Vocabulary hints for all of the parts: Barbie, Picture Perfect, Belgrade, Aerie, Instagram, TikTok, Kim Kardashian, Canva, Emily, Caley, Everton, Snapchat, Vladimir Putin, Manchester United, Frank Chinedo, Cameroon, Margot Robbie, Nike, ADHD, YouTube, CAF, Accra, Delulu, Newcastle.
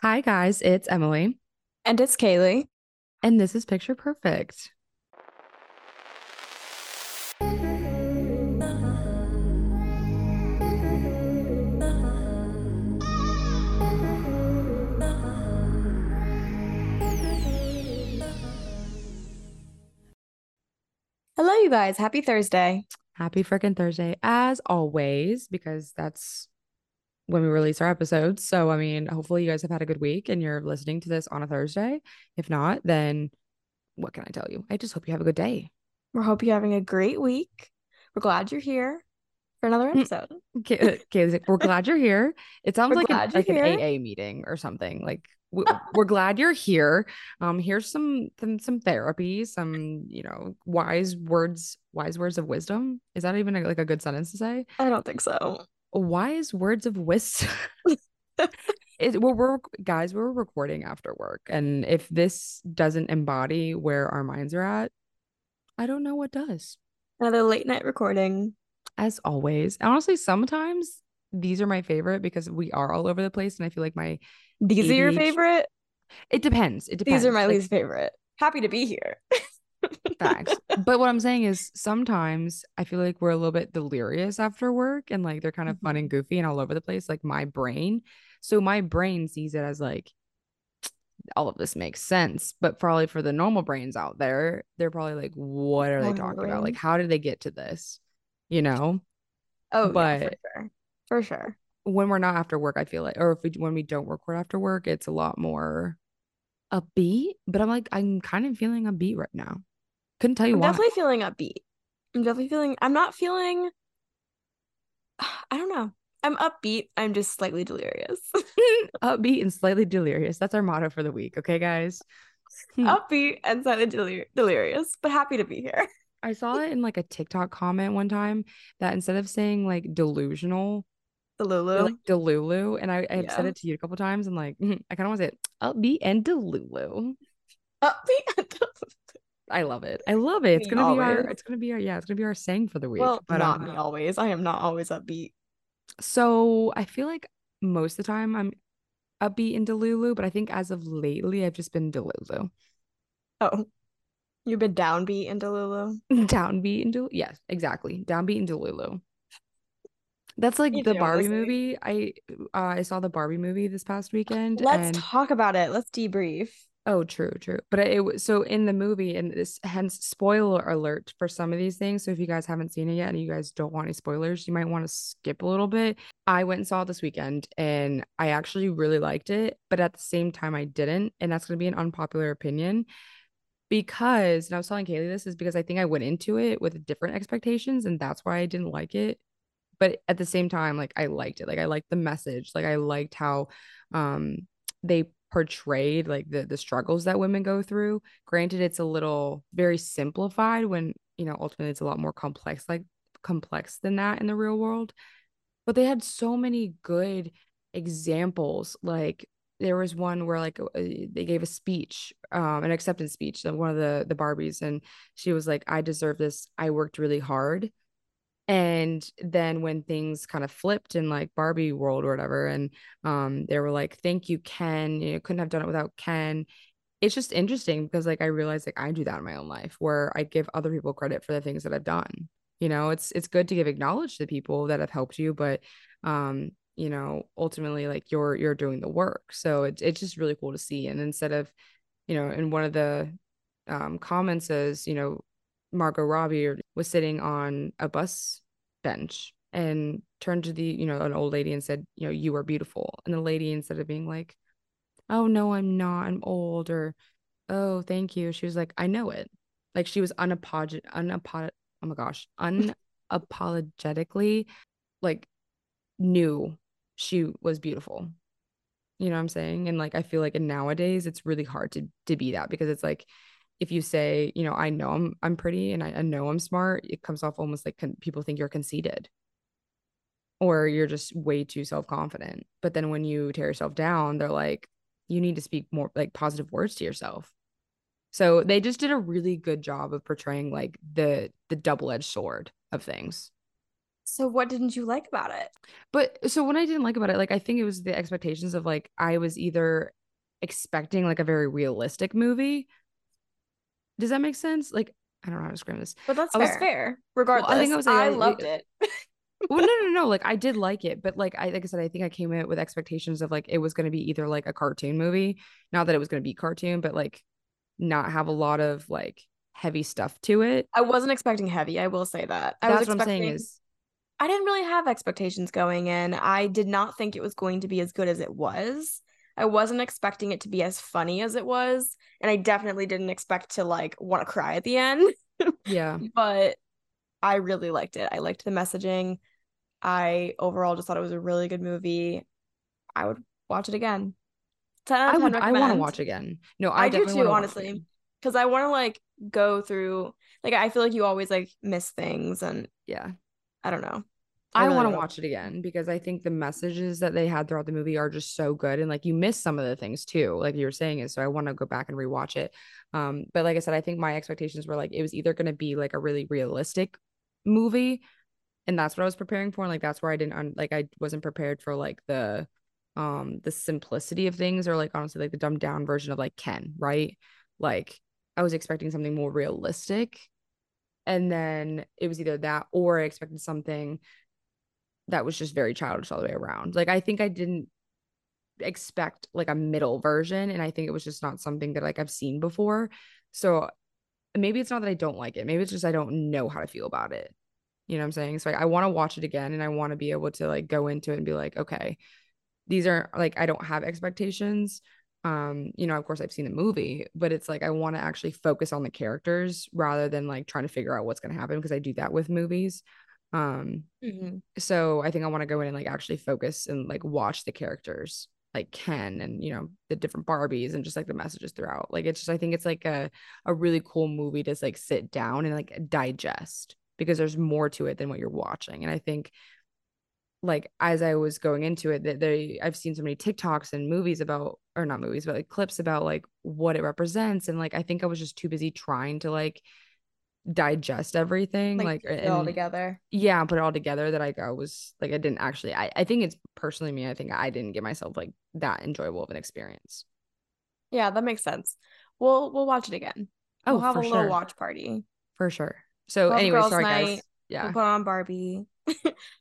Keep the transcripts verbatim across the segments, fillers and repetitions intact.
Hi guys, it's Emily. And it's Kaylee. And this is Picture Perfect. Hello, you guys. Happy Thursday. Happy freaking Thursday, as always, because that's when we release our episodes. So, I mean, hopefully you guys have had a good week and you're listening to this on a Thursday. If not, then what can I tell you? I just hope you have a good day. We hope you're having a great week. We're glad you're here for another episode. Kay- Kaylee's like, we're glad you're here. It sounds we're like, an, like an A A meeting or something. Like, we, we're glad you're here. Um, here's some, some some therapy, some, you know, wise words, wise words of wisdom. Is that even a, like a good sentence to say? I don't think so. Wise words of wisdom. it, we're, we're guys, we're recording after work, and if this doesn't embody where our minds are at, I don't know what does. Another late night recording, as always. Honestly, sometimes these are my favorite because we are all over the place, and I feel like my these A D H D... are your favorite. It depends. It depends. These are my like, least favorite. Happy to be here. Facts. But what I'm saying is sometimes I feel like we're a little bit delirious after work, and like they're kind of fun and goofy and all over the place, like my brain. So my brain sees it as like all of this makes sense, but probably for the normal brains out there, they're probably like, what are normal they talking brain. About? Like, how did they get to this? You know? Oh, but yeah, for sure. For sure. When we're not after work, I feel like, or if we when we don't record after work, it's a lot more upbeat. But I'm like, I'm kind of feeling upbeat right now. Couldn't tell you I'm why. I'm definitely feeling upbeat. I'm definitely feeling, I'm not feeling, I don't know. I'm upbeat. I'm just slightly delirious. Upbeat and slightly delirious. That's our motto for the week. Okay, guys? Upbeat and slightly delir- delirious, but happy to be here. I saw it in like a TikTok comment one time that instead of saying like delusional, Delulu. Like Delulu. And I, I yeah. said it to you a couple times, and like, I kind of want to say it. Upbeat and Delulu. Upbeat and Delulu. I love it. I love it. It's me gonna always. be our. It's gonna be our. Yeah, it's gonna be our saying for the week. Well, but not um, me always. I am not always upbeat. So I feel like most of the time I'm upbeat and Delulu, but I think as of lately I've just been Delulu. Oh, you've been downbeat and Delulu. Downbeat and Delulu. Yes, exactly. Downbeat and Delulu. That's like you the Barbie listening. movie. I uh, I saw the Barbie movie this past weekend. Let's and- talk about it. Let's debrief. Oh, true, true. But it was so in the movie, and this hence spoiler alert for some of these things. So if you guys haven't seen it yet and you guys don't want any spoilers, you might want to skip a little bit. I went and saw it this weekend, and I actually really liked it, but at the same time I didn't. And that's going to be an unpopular opinion because, and I was telling Kaylee this, is because I think I went into it with different expectations, and that's why I didn't like it. But at the same time, like I liked it. Like I liked the message. Like I liked how um, they portrayed like the the struggles that women go through. Granted, it's a little very simplified when, you know, ultimately it's a lot more complex, like complex than that in the real world. But they had so many good examples. Like there was one where like they gave a speech, um, an acceptance speech of one of the the Barbies, and she was like, I deserve this. I worked really hard. And then when things kind of flipped in like Barbie world or whatever, and um, they were like, thank you, Ken, you know, couldn't have done it without Ken. It's just interesting because like I realized like I do that in my own life where I give other people credit for the things that I've done. You know, it's it's good to give acknowledge to people that have helped you, but um, you know, ultimately like you're you're doing the work. So it's it's just really cool to see. And instead of, you know, in one of the um, comments is, you know, Margot Robbie was sitting on a bus bench and turned to the, you know, an old lady and said, you know, you are beautiful. And the lady, instead of being like, oh, no, I'm not, I'm old, or, oh, thank you, she was like, I know it. Like she was unapologetic, unapod- oh my gosh, unapologetically like knew she was beautiful. You know what I'm saying? And like, I feel like in nowadays it's really hard to, to be that because it's like, if you say, you know, I know I'm I'm pretty and I, I know I'm smart, it comes off almost like con- people think you're conceited or you're just way too self-confident. But then when you tear yourself down, they're like, you need to speak more like positive words to yourself. So they just did a really good job of portraying like the the double-edged sword of things. So what didn't you like about it? But so what I didn't like about it, like, I think it was the expectations of, like, I was either expecting like a very realistic movie. Does that make sense? Like, I don't know how to describe this. But that's I fair. Was, fair. Regardless, well, I, think I, was, like, I, I loved it. Well, no, no, no. Like, I did like it. But like I like I said, I think I came in with expectations of like it was going to be either like a cartoon movie. Not that it was going to be cartoon, but like not have a lot of like heavy stuff to it. I wasn't expecting heavy. I will say that. I that's was what I'm saying is. I didn't really have expectations going in. I did not think it was going to be as good as it was. I wasn't expecting it to be as funny as it was. And I definitely didn't expect to like want to cry at the end. Yeah. But I really liked it. I liked the messaging. I overall just thought it was a really good movie. I would watch it again. I would. I want to watch again. No, I, I do too, honestly. Because I want to like go through, like, I feel like you always like miss things. And yeah. I don't know. I, I really want to watch it again because I think the messages that they had throughout the movie are just so good. And like you miss some of the things too, like you were saying is, so I want to go back and rewatch it. Um, but like I said, I think my expectations were like, it was either going to be like a really realistic movie, and that's what I was preparing for. And like, that's where I didn't, un- like, I wasn't prepared for like the, um, the simplicity of things, or like, honestly, like the dumbed down version of like Ken, right? Like I was expecting something more realistic. And then it was either that or I expected something that was just very childish all the way around. Like, I think I didn't expect like a middle version. And I think it was just not something that like I've seen before. So maybe it's not that I don't like it. Maybe it's just, I don't know how to feel about it. You know what I'm saying? So like, I want to watch it again, and I want to be able to like go into it and be like, okay, these are like, I don't have expectations. Um, you know, of course I've seen the movie, but it's like, I want to actually focus on the characters rather than like trying to figure out what's going to happen, because I do that with movies. Um, mm-hmm. So I think I want to go in and like actually focus and like watch the characters like Ken and, you know, the different Barbies and just like the messages throughout. Like, it's just, I think it's like a, a really cool movie to like sit down and like digest, because there's more to it than what you're watching. And I think like, as I was going into it, that they, I've seen so many TikToks and movies about, or not movies, but like clips about like what it represents. And like, I think I was just too busy trying to like digest everything. Like, like put it and, all together. Yeah. Put it all together that I, I was like, I didn't actually, I, I think it's personally me. I think I didn't give myself like that enjoyable of an experience. Yeah. That makes sense. We'll, we'll watch it again. Oh, we'll have a little sure. watch party. For sure. So we'll anyway, sorry night, guys. Yeah. We'll put on Barbie.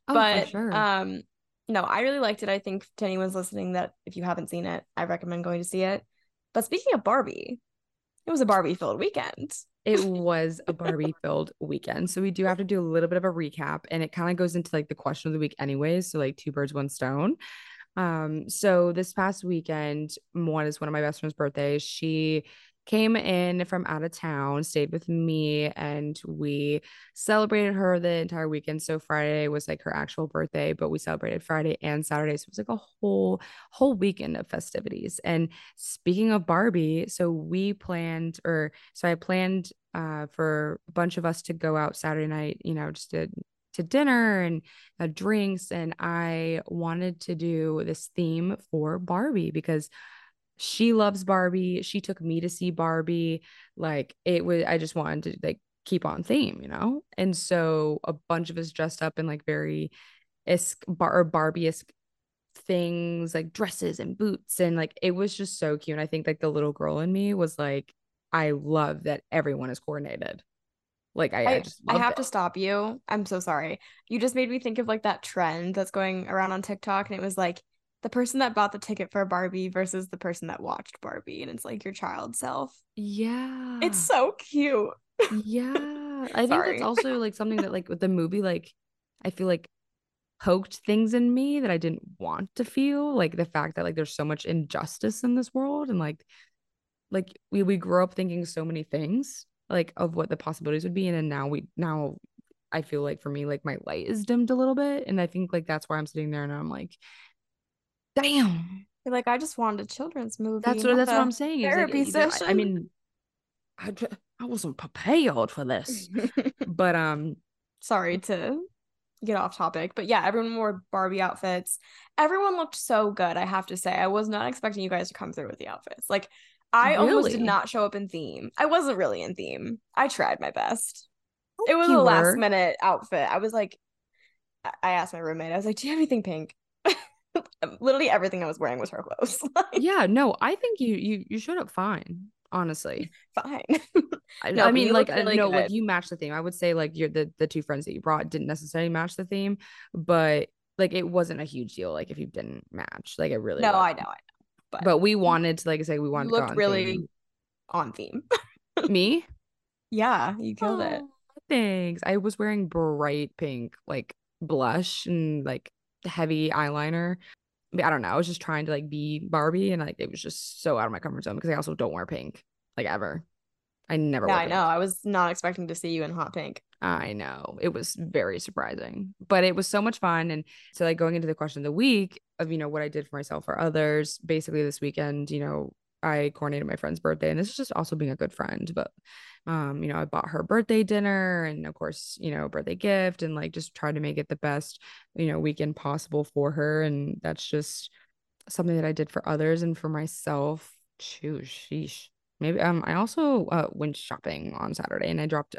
But oh, sure. um no I really liked it. I think to anyone's listening that if you haven't seen it, I recommend going to see it. But speaking of Barbie, it was a Barbie filled weekend. It was a Barbie filled weekend, so we do have to do a little bit of a recap, and it kind of goes into like the question of the week anyways, so like two birds one stone. Um so this past weekend, one is one of my best friend's birthdays. She came in from out of town, stayed with me, and we celebrated her the entire weekend. So Friday was like her actual birthday, but we celebrated Friday and Saturday. So it was like a whole, whole weekend of festivities. And speaking of Barbie, so we planned, or so I planned uh, for a bunch of us to go out Saturday night, you know, just to, to dinner and uh, drinks. And I wanted to do this theme for Barbie because she loves Barbie. She took me to see Barbie. Like, it was, I just wanted to like keep on theme, you know? And so a bunch of us dressed up in like very isk bar Barbie-esque things, like dresses and boots. And like, it was just so cute. And I think like the little girl in me was like, I love that everyone is coordinated. Like I, I, I just I have it. to stop you. I'm so sorry. You just made me think of like that trend that's going around on TikTok. And it was like, the person that bought the ticket for Barbie versus the person that watched Barbie, and it's like your child self. Yeah. It's so cute. Yeah. I think it's also like something that like with the movie, like I feel like poked things in me that I didn't want to feel, like the fact that like there's so much injustice in this world, and like like we we grew up thinking so many things like of what the possibilities would be, and then now we now I feel like for me like my light is dimmed a little bit, and I think like that's why I'm sitting there and I'm like, damn. You're like, I just wanted a children's movie. That's what that's what I'm saying. Therapy like, session. I, I mean, I, I wasn't prepared for this. But um, sorry to get off topic. But yeah, everyone wore Barbie outfits. Everyone looked so good, I have to say. I was not expecting you guys to come through with the outfits. Like, I really? almost did not show up in theme. I wasn't really in theme. I tried my best. It was you a were. last minute outfit. I was like, I asked my roommate, I was like, do you have anything pink? Literally everything I was wearing was her clothes. Like, yeah, no, I think you you you showed up fine, honestly. Fine. I, no, I mean, like, really I know, like, you match the theme. I would say, like, you're the the two friends that you brought didn't necessarily match the theme, but like it wasn't a huge deal. Like if you didn't match, like it really. No, wasn't. I know, I know. But, but we wanted to, like I say, we wanted to look really theme. on theme. Me? Yeah, you killed oh, it. Thanks. I was wearing bright pink, like blush and like heavy eyeliner. I don't know. I was just trying to like be Barbie, and like it was just so out of my comfort zone because I also don't wear pink, like, ever. I never. Yeah, I know. Pink. I was not expecting to see you in hot pink. I know. It was very surprising, but it was so much fun. And so, like, going into the question of the week of, you know, what I did for myself or others, basically this weekend, you know, I coordinated my friend's birthday, and this is just also being a good friend, but, um, you know, I bought her birthday dinner and, of course, you know, birthday gift, and like just tried to make it the best, you know, weekend possible for her. And that's just something that I did for others. And for myself, too, sheesh. Maybe um, I also uh, went shopping on Saturday, and I dropped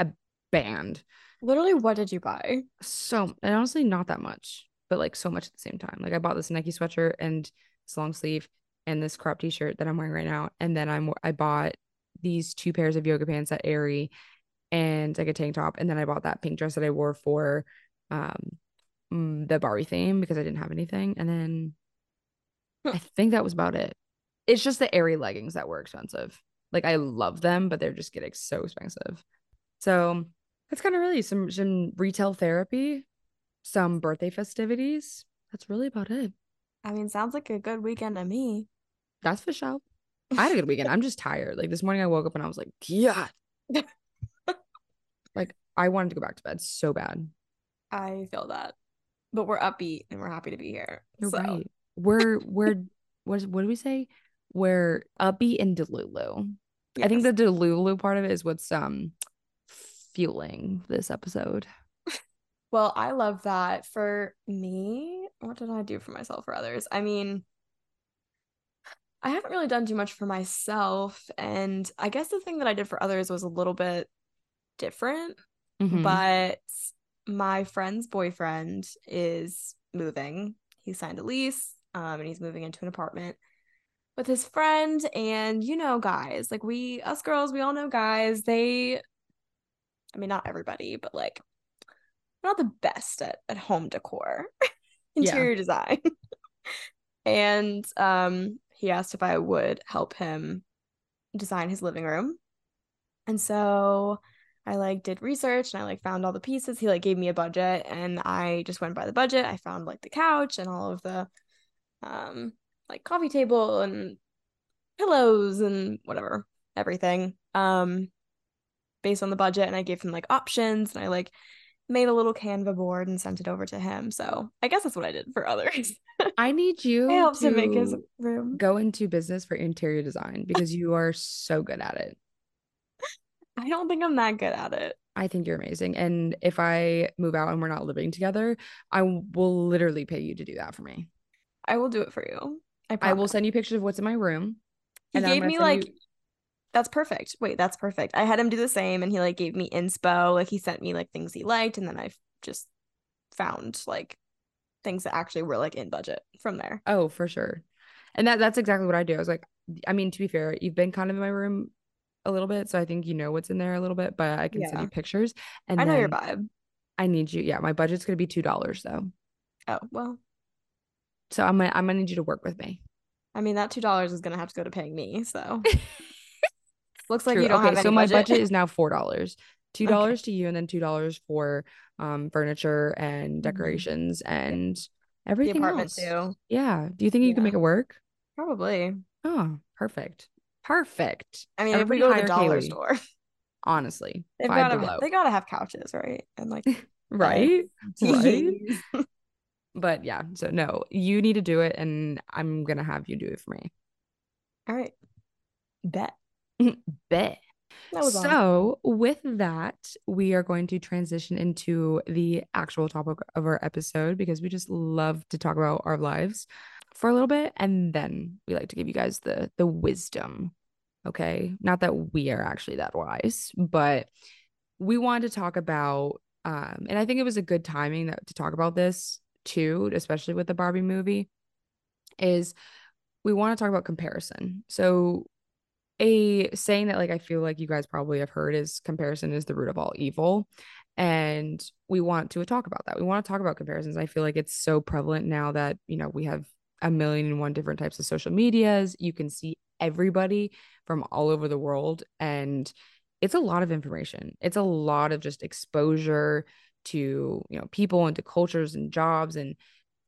a band. Literally, what did you buy? So, and honestly, not that much, but like so much at the same time. Like, I bought this Nike sweatshirt and this long sleeve and this crop t-shirt that I'm wearing right now. And then I'm I bought these two pairs of yoga pants at Aerie and like a tank top. And then I bought that pink dress that I wore for um the Barbie theme because I didn't have anything. And then huh. I think that was about it. It's just the Aerie leggings that were expensive. Like, I love them, but they're just getting so expensive. So that's kind of really some, some retail therapy, some birthday festivities. That's really about it. I mean, sounds like a good weekend to me. That's for sure. I had a good weekend. I'm just tired. Like, this morning I woke up and I was like, yeah. Like, I wanted to go back to bed so bad. I feel that. But we're upbeat and we're happy to be here. You're so. Right. We're, we're, what, is, what do we say? We're upbeat and Delulu. Yes. I think the Delulu part of it is what's um fueling this episode. Well, I love that. For me, what did I do for myself or others? I mean, I haven't really done too much for myself. And I guess the thing that I did for others was a little bit different. Mm-hmm. But my friend's boyfriend is moving. He signed a lease, um, and he's moving into an apartment with his friend. And, you know, guys, like we, us girls, we all know guys. They, I mean, not everybody, but like, not the best at, at home decor, interior yeah. design. And um, he asked if I would help him design his living room. And so I like did research and I like found all the pieces. He like gave me a budget and I just went by the budget. I found like the couch and all of the um, like coffee table and pillows and whatever, everything um, based on the budget. And I gave him like options and I like made a little Canva board and sent it over to him. So I guess that's what I did for others. I need you I helped to make his room. Go into business for interior design because you are so good at it. I don't think I'm that good at it. I think you're amazing. And if I move out and we're not living together, I will literally pay you to do that for me. I will do it for you. I, I will send you pictures of what's in my room. He and gave me like... You- That's perfect. Wait, that's perfect. I had him do the same and he like gave me inspo. Like he sent me like things he liked and then I just found like things that actually were like in budget from there. Oh, for sure. And that that's exactly what I do. I was like, I mean, to be fair, you've been kind of in my room a little bit. So I think you know what's in there a little bit, but I can yeah. send you pictures. And I know your vibe. I need you. Yeah, my budget's going to be two dollars though. Oh, well. So I'm gonna, I'm going to need you to work with me. I mean, that two dollars is going to have to go to paying me, so... Looks like True. You don't okay, have any so my budget. budget is now four dollars. two dollars okay. to you and then two dollars for um furniture and decorations and everything the apartment else. Too. Yeah. Do you think you yeah. can make it work? Probably. Oh, perfect. Perfect. I mean, everybody if we go to the dollar Kaylee. Store. Honestly. They've gotta, below. They got to have couches, right? And like right? right? But yeah, so no, you need to do it and I'm going to have you do it for me. All right. Bet. Bet. So awesome. With that, we are going to transition into the actual topic of our episode because we just love to talk about our lives for a little bit. And then we like to give you guys the the wisdom. Okay. Not that we are actually that wise, but we wanted to talk about Um, and I think it was a good timing that, to talk about this too, especially with the Barbie movie, is we want to talk about comparison. So a saying that, like, I feel like you guys probably have heard is comparison is the root of all evil. And we want to talk about that. We want to talk about comparisons. I feel like it's so prevalent now that, you know, we have a million and one different types of social medias. You can see everybody from all over the world, and it's a lot of information. It's a lot of just exposure to, you know, people and to cultures and jobs. And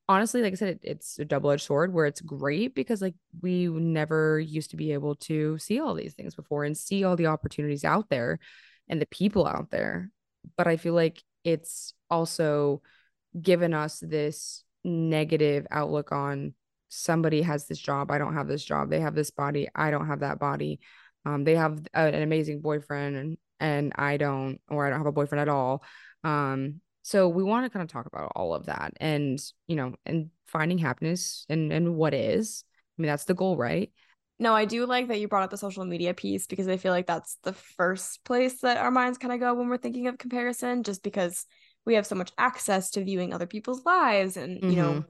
honestly, like I said, it, it's a double-edged sword where it's great because, like, we never used to be able to see all these things before and see all the opportunities out there and the people out there. But I feel like it's also given us this negative outlook on somebody has this job, I don't have this job. They have this body, I don't have that body. Um, they have a, an amazing boyfriend and, and I don't, or I don't have a boyfriend at all. Um, so we want to kind of talk about all of that and, you know, and finding happiness and, and what is, I mean, that's the goal, right? No, I do like that you brought up the social media piece, because I feel like that's the first place that our minds kind of go when we're thinking of comparison, just because we have so much access to viewing other people's lives and, mm-hmm. you know,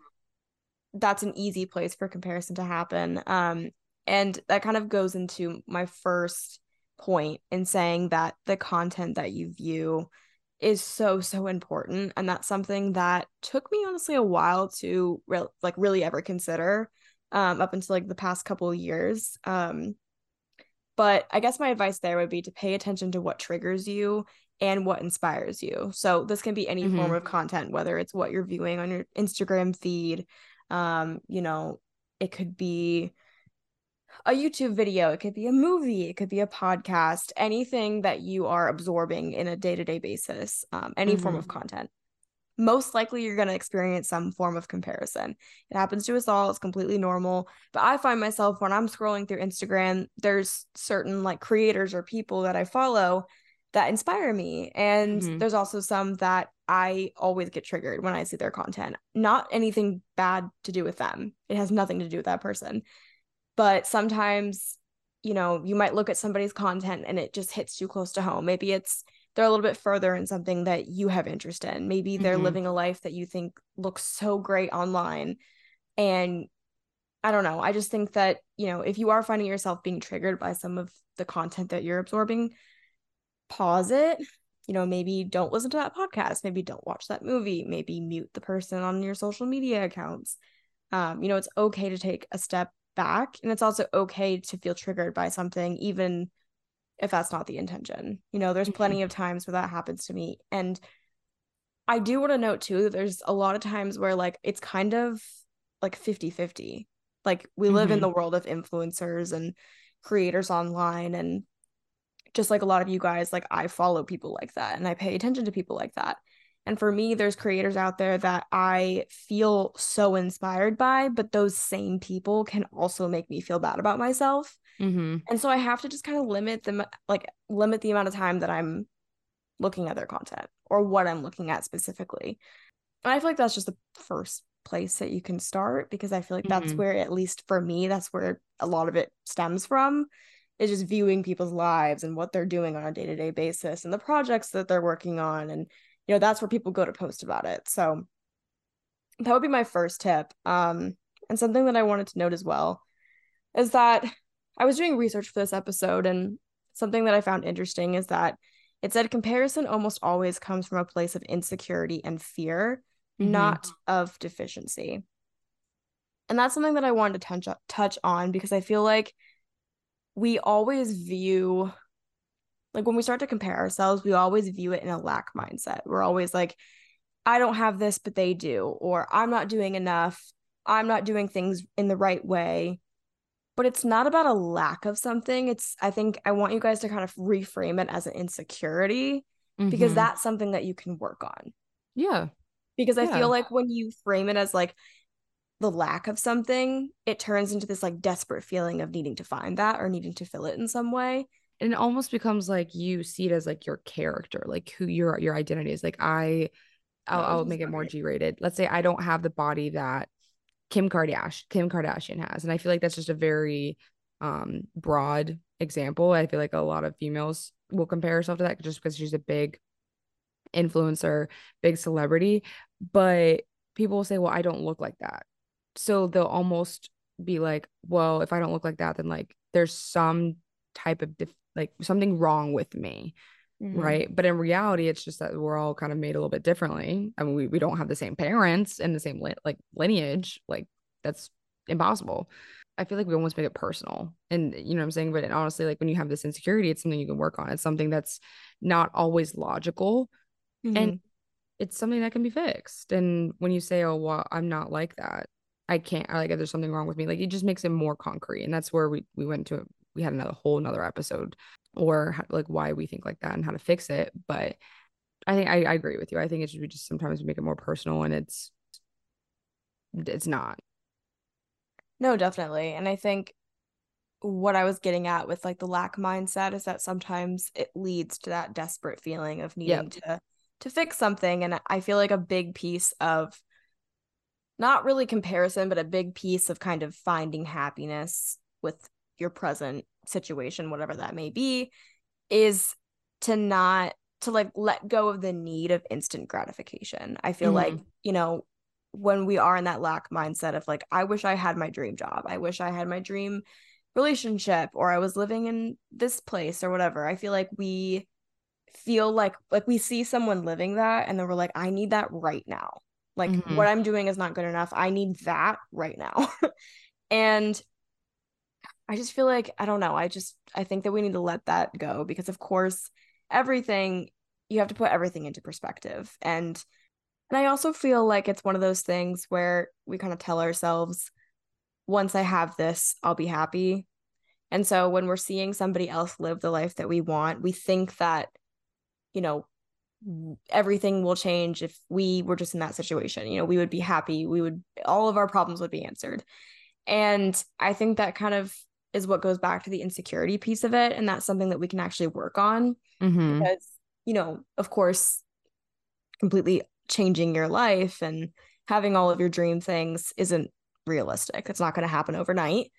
that's an easy place for comparison to happen. Um, And that kind of goes into my first point in saying that the content that you view is so, so important. And that's something that took me honestly a while to re- like really ever consider um, up until like the past couple of years. Um, but I guess my advice there would be to pay attention to what triggers you and what inspires you. So this can be any mm-hmm. form of content, whether it's what you're viewing on your Instagram feed. Um, you know, it could be a YouTube video, it could be a movie, it could be a podcast, anything that you are absorbing in a day-to-day basis, um, any mm-hmm. form of content. Most likely you're going to experience some form of comparison. It happens to us all. It's completely normal. But I find myself when I'm scrolling through Instagram, there's certain like creators or people that I follow that inspire me. And mm-hmm. there's also some that I always get triggered when I see their content. Not anything bad to do with them. It has nothing to do with that person. But sometimes, you know, you might look at somebody's content and it just hits too close to home. Maybe it's they're a little bit further in something that you have interest in. Maybe they're mm-hmm. living a life that you think looks so great online. And I don't know. I just think that, you know, if you are finding yourself being triggered by some of the content that you're absorbing, pause it. You know, maybe don't listen to that podcast. Maybe don't watch that movie. Maybe mute the person on your social media accounts. Um, you know, it's okay to take a step back, and it's also okay to feel triggered by something even if that's not the intention. You know, there's plenty of times where that happens to me, and I do want to note too that there's a lot of times where like it's kind of like fifty fifty. Like we live mm-hmm. in the world of influencers and creators online, and just like a lot of you guys, like I follow people like that and I pay attention to people like that. And for me, there's creators out there that I feel so inspired by, but those same people can also make me feel bad about myself. Mm-hmm. And so I have to just kind of limit them, like limit the amount of time that I'm looking at their content or what I'm looking at specifically. And I feel like that's just the first place that you can start, because I feel like mm-hmm. that's where, at least for me, that's where a lot of it stems from, is just viewing people's lives and what they're doing on a day-to-day basis and the projects that they're working on, and you know, that's where people go to post about it. So that would be my first tip. Um, and something that I wanted to note as well is that I was doing research for this episode, and something that I found interesting is that it said comparison almost always comes from a place of insecurity and fear, mm-hmm. not of deficiency. And that's something that I wanted to touch, touch on, because I feel like we always view... like when we start to compare ourselves, we always view it in a lack mindset. We're always like, I don't have this, but they do, or I'm not doing enough. I'm not doing things in the right way. But it's not about a lack of something. It's, I think I want you guys to kind of reframe it as an insecurity, mm-hmm. because that's something that you can work on. Yeah. Because I yeah. feel like when you frame it as like the lack of something, it turns into this like desperate feeling of needing to find that or needing to fill it in some way. And it almost becomes like you see it as like your character, like who your your identity is. Like I, I'll, I'll make it more G-rated. Let's say I don't have the body that Kim Kardashian Kim Kardashian has, and I feel like that's just a very um, broad example. I feel like a lot of females will compare herself to that just because she's a big influencer, big celebrity, but people will say, well, I don't look like that. So they'll almost be like, well, if I don't look like that, then like there's some type of dif- like something wrong with me. Mm-hmm. Right. But in reality, it's just that we're all kind of made a little bit differently. I mean, we, we don't have the same parents and the same li- like lineage. Like that's impossible. I feel like we almost make it personal, and you know what I'm saying? But honestly, like when you have this insecurity, it's something you can work on. It's something that's not always logical, mm-hmm. and it's something that can be fixed. And when you say, oh, well, I'm not like that, I can't, or like there's something wrong with me, like it just makes it more concrete. And that's where we, we went to, we had another whole another episode or how, like why we think like that and how to fix it. But I think I, I agree with you. I think it should be just sometimes we make it more personal, and it's, it's not. No, definitely. And I think what I was getting at with like the lack mindset is that sometimes it leads to that desperate feeling of needing yep. to, to fix something. And I feel like a big piece of not really comparison, but a big piece of kind of finding happiness with your present situation, whatever that may be, is to not, to like let go of the need of instant gratification. I feel mm-hmm. like, you know, when we are in that lack mindset of like, I wish I had my dream job, I wish I had my dream relationship, or I was living in this place or whatever, I feel like we feel like, like we see someone living that and then we're like, I need that right now. Like mm-hmm. what I'm doing is not good enough. I need that right now. And I just feel like, I don't know. I just, I think that we need to let that go, because of course, everything, you have to put everything into perspective. And And I also feel like it's one of those things where we kind of tell ourselves, once I have this, I'll be happy. And so when we're seeing somebody else live the life that we want, we think that, you know, everything will change if we were just in that situation. You know, we would be happy. We would, all of our problems would be answered. And I think that kind of is what goes back to the insecurity piece of it. And that's something that we can actually work on. Mm-hmm. Because, you know, of course, completely changing your life and having all of your dream things isn't realistic. It's not going to happen overnight.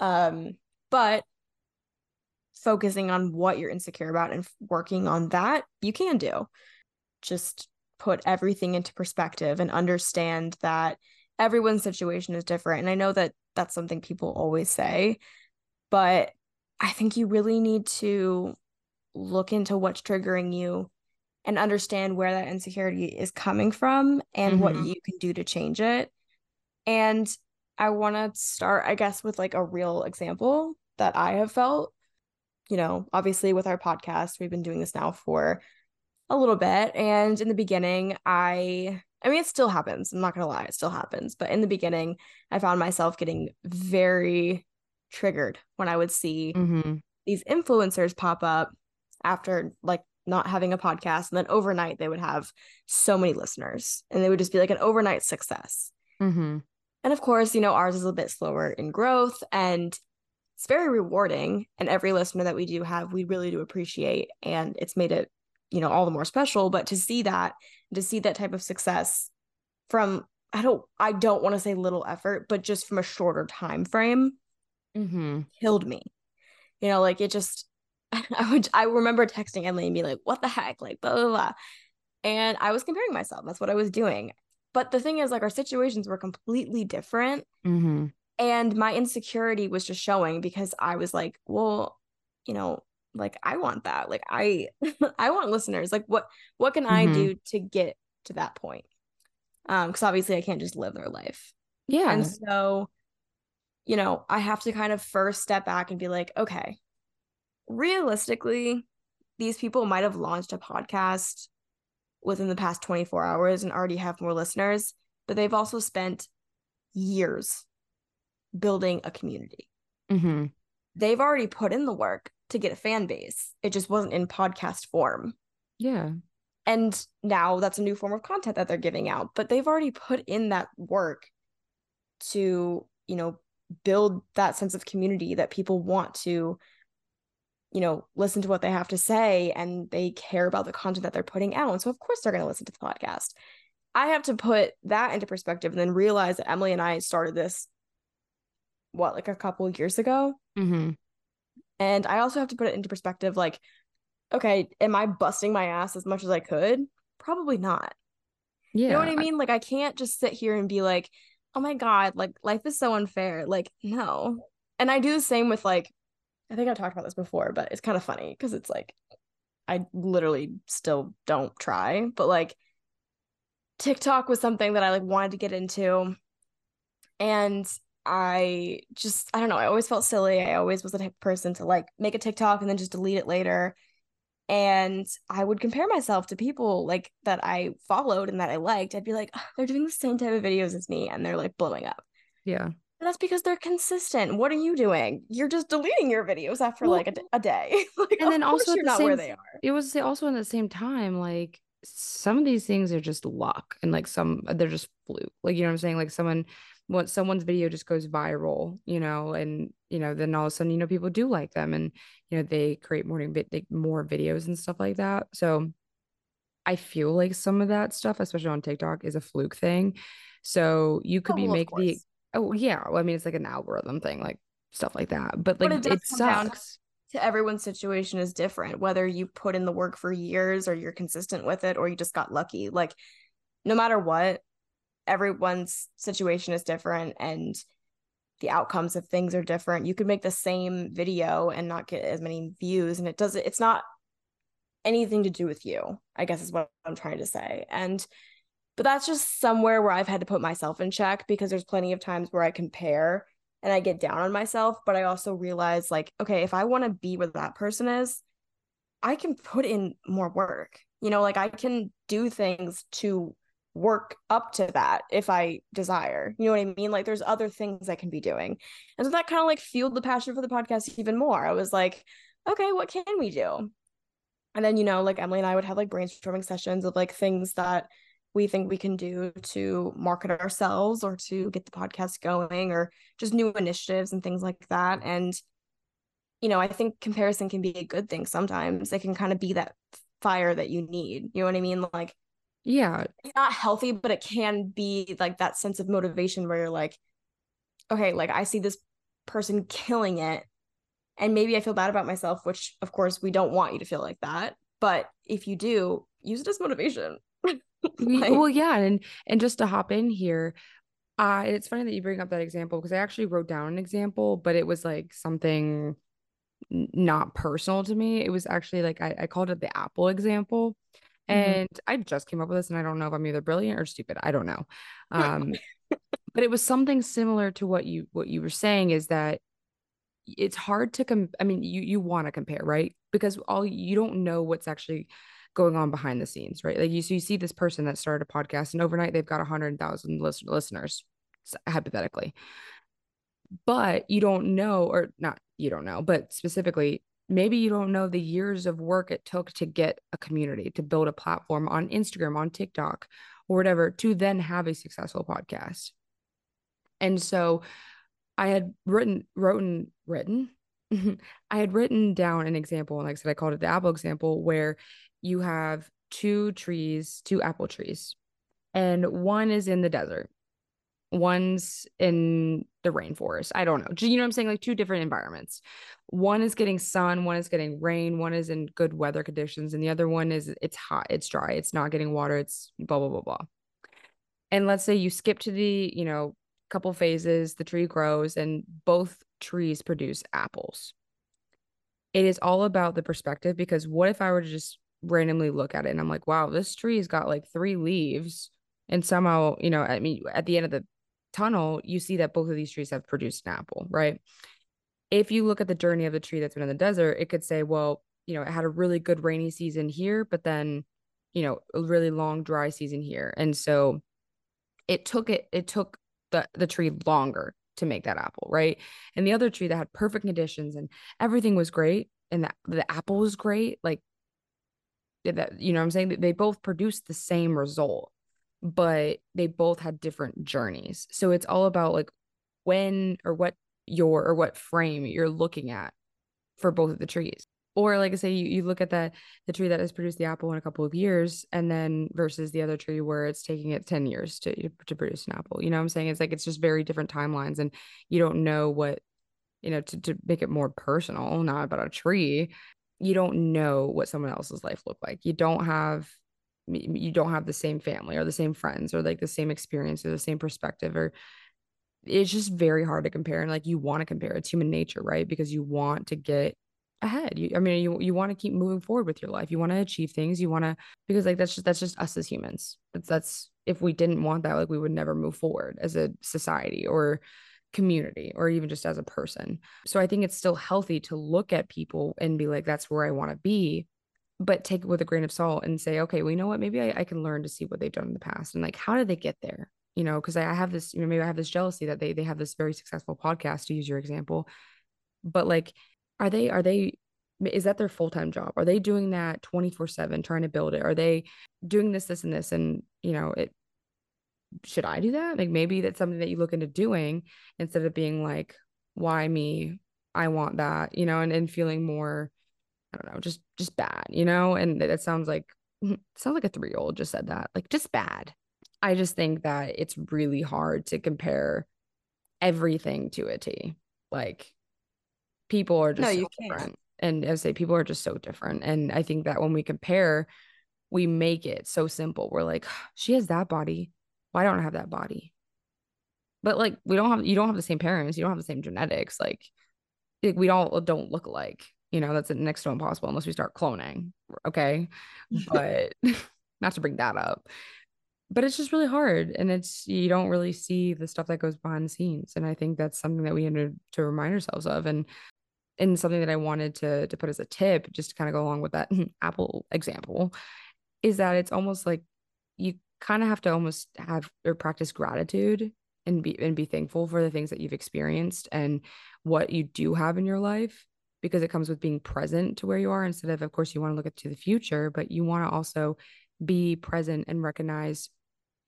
Um, but focusing on what you're insecure about and working on that, you can do. Just put everything into perspective and understand that everyone's situation is different. And I know that that's something people always say, but I think you really need to look into what's triggering you and understand where that insecurity is coming from and mm-hmm. what you can do to change it. And I want to start, I guess, with like a real example that I have felt. You know, obviously with our podcast, we've been doing this now for a little bit. And in the beginning, I, I mean, it still happens. I'm not going to lie, it still happens. But in the beginning, I found myself getting very triggered when I would see mm-hmm. these influencers pop up after like not having a podcast, and then overnight they would have so many listeners and they would just be like an overnight success. Mm-hmm. And of course, you know, ours is a bit slower in growth and it's very rewarding. And every listener that we do have, we really do appreciate. And it's made it, you know, all the more special. But to see that, to see that type of success from, I don't, I don't want to say little effort, but just from a shorter time frame mm-hmm. killed me. You know, like it just, I would, I remember texting Emily and be like, what the heck? Like, blah, blah, blah. And I was comparing myself. That's what I was doing. But the thing is, like, our situations were completely different. Mm-hmm. And my insecurity was just showing because I was like, well, you know, like, I want that. Like, I, I want listeners. Like, what, what can mm-hmm. I do to get to that point? Um, because obviously I can't just live their life. Yeah. And so, you know, I have to kind of first step back and be like, okay, realistically, these people might have launched a podcast within the past twenty-four hours and already have more listeners, but they've also spent years building a community. Mm-hmm. They've already put in the work to get a fan base. It just wasn't in podcast form. Yeah. And now that's a new form of content that they're giving out, but they've already put in that work to, you know, build that sense of community that people want to, you know, listen to what they have to say, and they care about the content that they're putting out. And so of course they're going to listen to the podcast. I have to put that into perspective and then realize that Emily and I started this, what, like a couple of years ago. Mm-hmm. And I also have to put it into perspective, like, okay, am I busting my ass as much as I could probably not. Yeah. You know what I mean? Like, I can't just sit here and be like, oh my God, like, life is so unfair. Like, no. And I do the same with, like, I think I've talked about this before, but it's kind of funny because it's like, I literally still don't try. But like, TikTok was something that I like wanted to get into. And I just, I don't know, I always felt silly. I always was the type of person to like make a TikTok and then just delete it later. And I would compare myself to people like that I followed and that I liked. I'd be like, oh, they're doing the same type of videos as me and they're like blowing up. Yeah. And that's because they're consistent. What are you doing? You're just deleting your videos after well, like a, d- a day. Like, and then also at you're the not same, where they are. It was also at the same time, like some of these things are just luck and like some they're just fluke. Like, you know what I'm saying? Like someone what someone's video just goes viral, you know, and, you know, then all of a sudden, you know, people do like them and, you know, they create more, more videos and stuff like that. So I feel like some of that stuff, especially on TikTok, is a fluke thing. So you could oh, be well, make the, oh yeah. Well, I mean, it's like an algorithm thing, like stuff like that, but like, but it, it sucks. To everyone's situation is different, whether you put in the work for years or you're consistent with it, or you just got lucky, like no matter what, everyone's situation is different and the outcomes of things are different. You could make the same video and not get as many views, and it doesn't, it's not anything to do with you, I guess is what I'm trying to say. And but that's just somewhere where I've had to put myself in check, because there's plenty of times where I compare and I get down on myself, but I also realize like, okay, if I want to be where that person is, I can put in more work, you know, like I can do things to work up to that if I desire, you know what I mean? Like there's other things I can be doing. And so that kind of like fueled the passion for the podcast even more. I was like, okay, what can we do? And then, you know, like Emily and I would have like brainstorming sessions of like things that we think we can do to market ourselves or to get the podcast going or just new initiatives and things like that. And, you know, I think comparison can be a good thing sometimes. It can kind of be that fire that you need. You know what I mean? Like, yeah, it's not healthy, but it can be like that sense of motivation where you're like, okay, like I see this person killing it and maybe I feel bad about myself, which of course we don't want you to feel like that, but if you do, use it as motivation. Like, well, yeah. And, and just to hop in here, uh, it's funny that you bring up that example, because I actually wrote down an example, but it was like something not personal to me. It was actually like, I, I called it the Apple example. And mm-hmm. I just came up with this and I don't know if I'm either brilliant or stupid. I don't know. Um, but it was something similar to what you, what you were saying, is that it's hard to, com- I mean, you, you want to compare, right? Because all, you don't know what's actually going on behind the scenes, right? Like you, so you see this person that started a podcast and overnight they've got a hundred thousand list- listeners, hypothetically, but you don't know, or not, you don't know, but specifically, maybe you don't know the years of work it took to get a community, to build a platform on Instagram, on TikTok, or whatever, to then have a successful podcast. And so I had written, written, written, I had written down an example. And like I said, I called it the apple example, where you have two trees, two apple trees, and one is in the desert. One's in the rainforest. I don't know. You know what I'm saying? Like two different environments. One is getting sun. One is getting rain. One is in good weather conditions. And the other one is it's hot. It's dry. It's not getting water. It's blah, blah, blah, blah. And let's say you skip to the, you know, couple phases, the tree grows and both trees produce apples. It is all about the perspective, because what if I were to just randomly look at it and I'm like, wow, this tree has got like three leaves. And somehow, you know, I mean, at the end of the tunnel, you see that both of these trees have produced an apple, right? If you look at the journey of the tree that's been in the desert, it could say, well, you know, it had a really good rainy season here, but then, you know, a really long dry season here. And so it took it, it took the, the tree longer to make that apple, right? And the other tree that had perfect conditions and everything was great, and the, the apple was great, like, that, you know what I'm saying? They both produced the same result, but they both had different journeys. So it's all about like when or what your or what frame you're looking at for both of the trees. Or like I say, you, you look at the, the tree that has produced the apple in a couple of years, and then versus the other tree where it's taking it ten years to, to produce an apple. You know what I'm saying? It's like, it's just very different timelines, and you don't know what, you know, to, to make it more personal, not about a tree. You don't know what someone else's life looked like. You don't have you don't have the same family or the same friends or like the same experience or the same perspective, or it's just very hard to compare. And like, you want to compare, it's human nature, right? Because you want to get ahead. You, I mean, you, you want to keep moving forward with your life. You want to achieve things. You want to, because like, that's just, that's just us as humans. That's, that's, if we didn't want that, like we would never move forward as a society or community or even just as a person. So I think it's still healthy to look at people and be like, that's where I want to be, but take it with a grain of salt and say, okay, well, you know what, maybe I, I can learn to see what they've done in the past and like, how did they get there? You know, because I, I have this, you know, maybe I have this jealousy that they they have this very successful podcast, to use your example, but like, are they, are they, is that their full-time job? Are they doing that twenty-four seven, trying to build it? Are they doing this, this, and this? And, you know, it, should I do that? Like, maybe that's something that you look into doing instead of being like, why me? I want that, you know, and, and feeling more, I don't know, just, just bad, you know? And it, it sounds like, it sounds like a three-year-old just said that, like, just bad. I just think that it's really hard to compare everything to a T. Like, people are just no, so different. And I would say people are just so different. And I think that when we compare, we make it so simple. We're like, she has that body. Why don't I have that body? But like, we don't have, you don't have the same parents. You don't have the same genetics. Like, like we don't, don't look alike, you know, that's next to impossible unless we start cloning. Okay. But not to bring that up, but it's just really hard. And it's, you don't really see the stuff that goes behind the scenes. And I think that's something that we need to remind ourselves of. And And something that I wanted to to put as a tip, just to kind of go along with that Apple example, is that it's almost like you kind of have to almost have or practice gratitude and be and be thankful for the things that you've experienced and what you do have in your life, because it comes with being present to where you are instead of, of course, you want to look to the future, but you want to also be present and recognize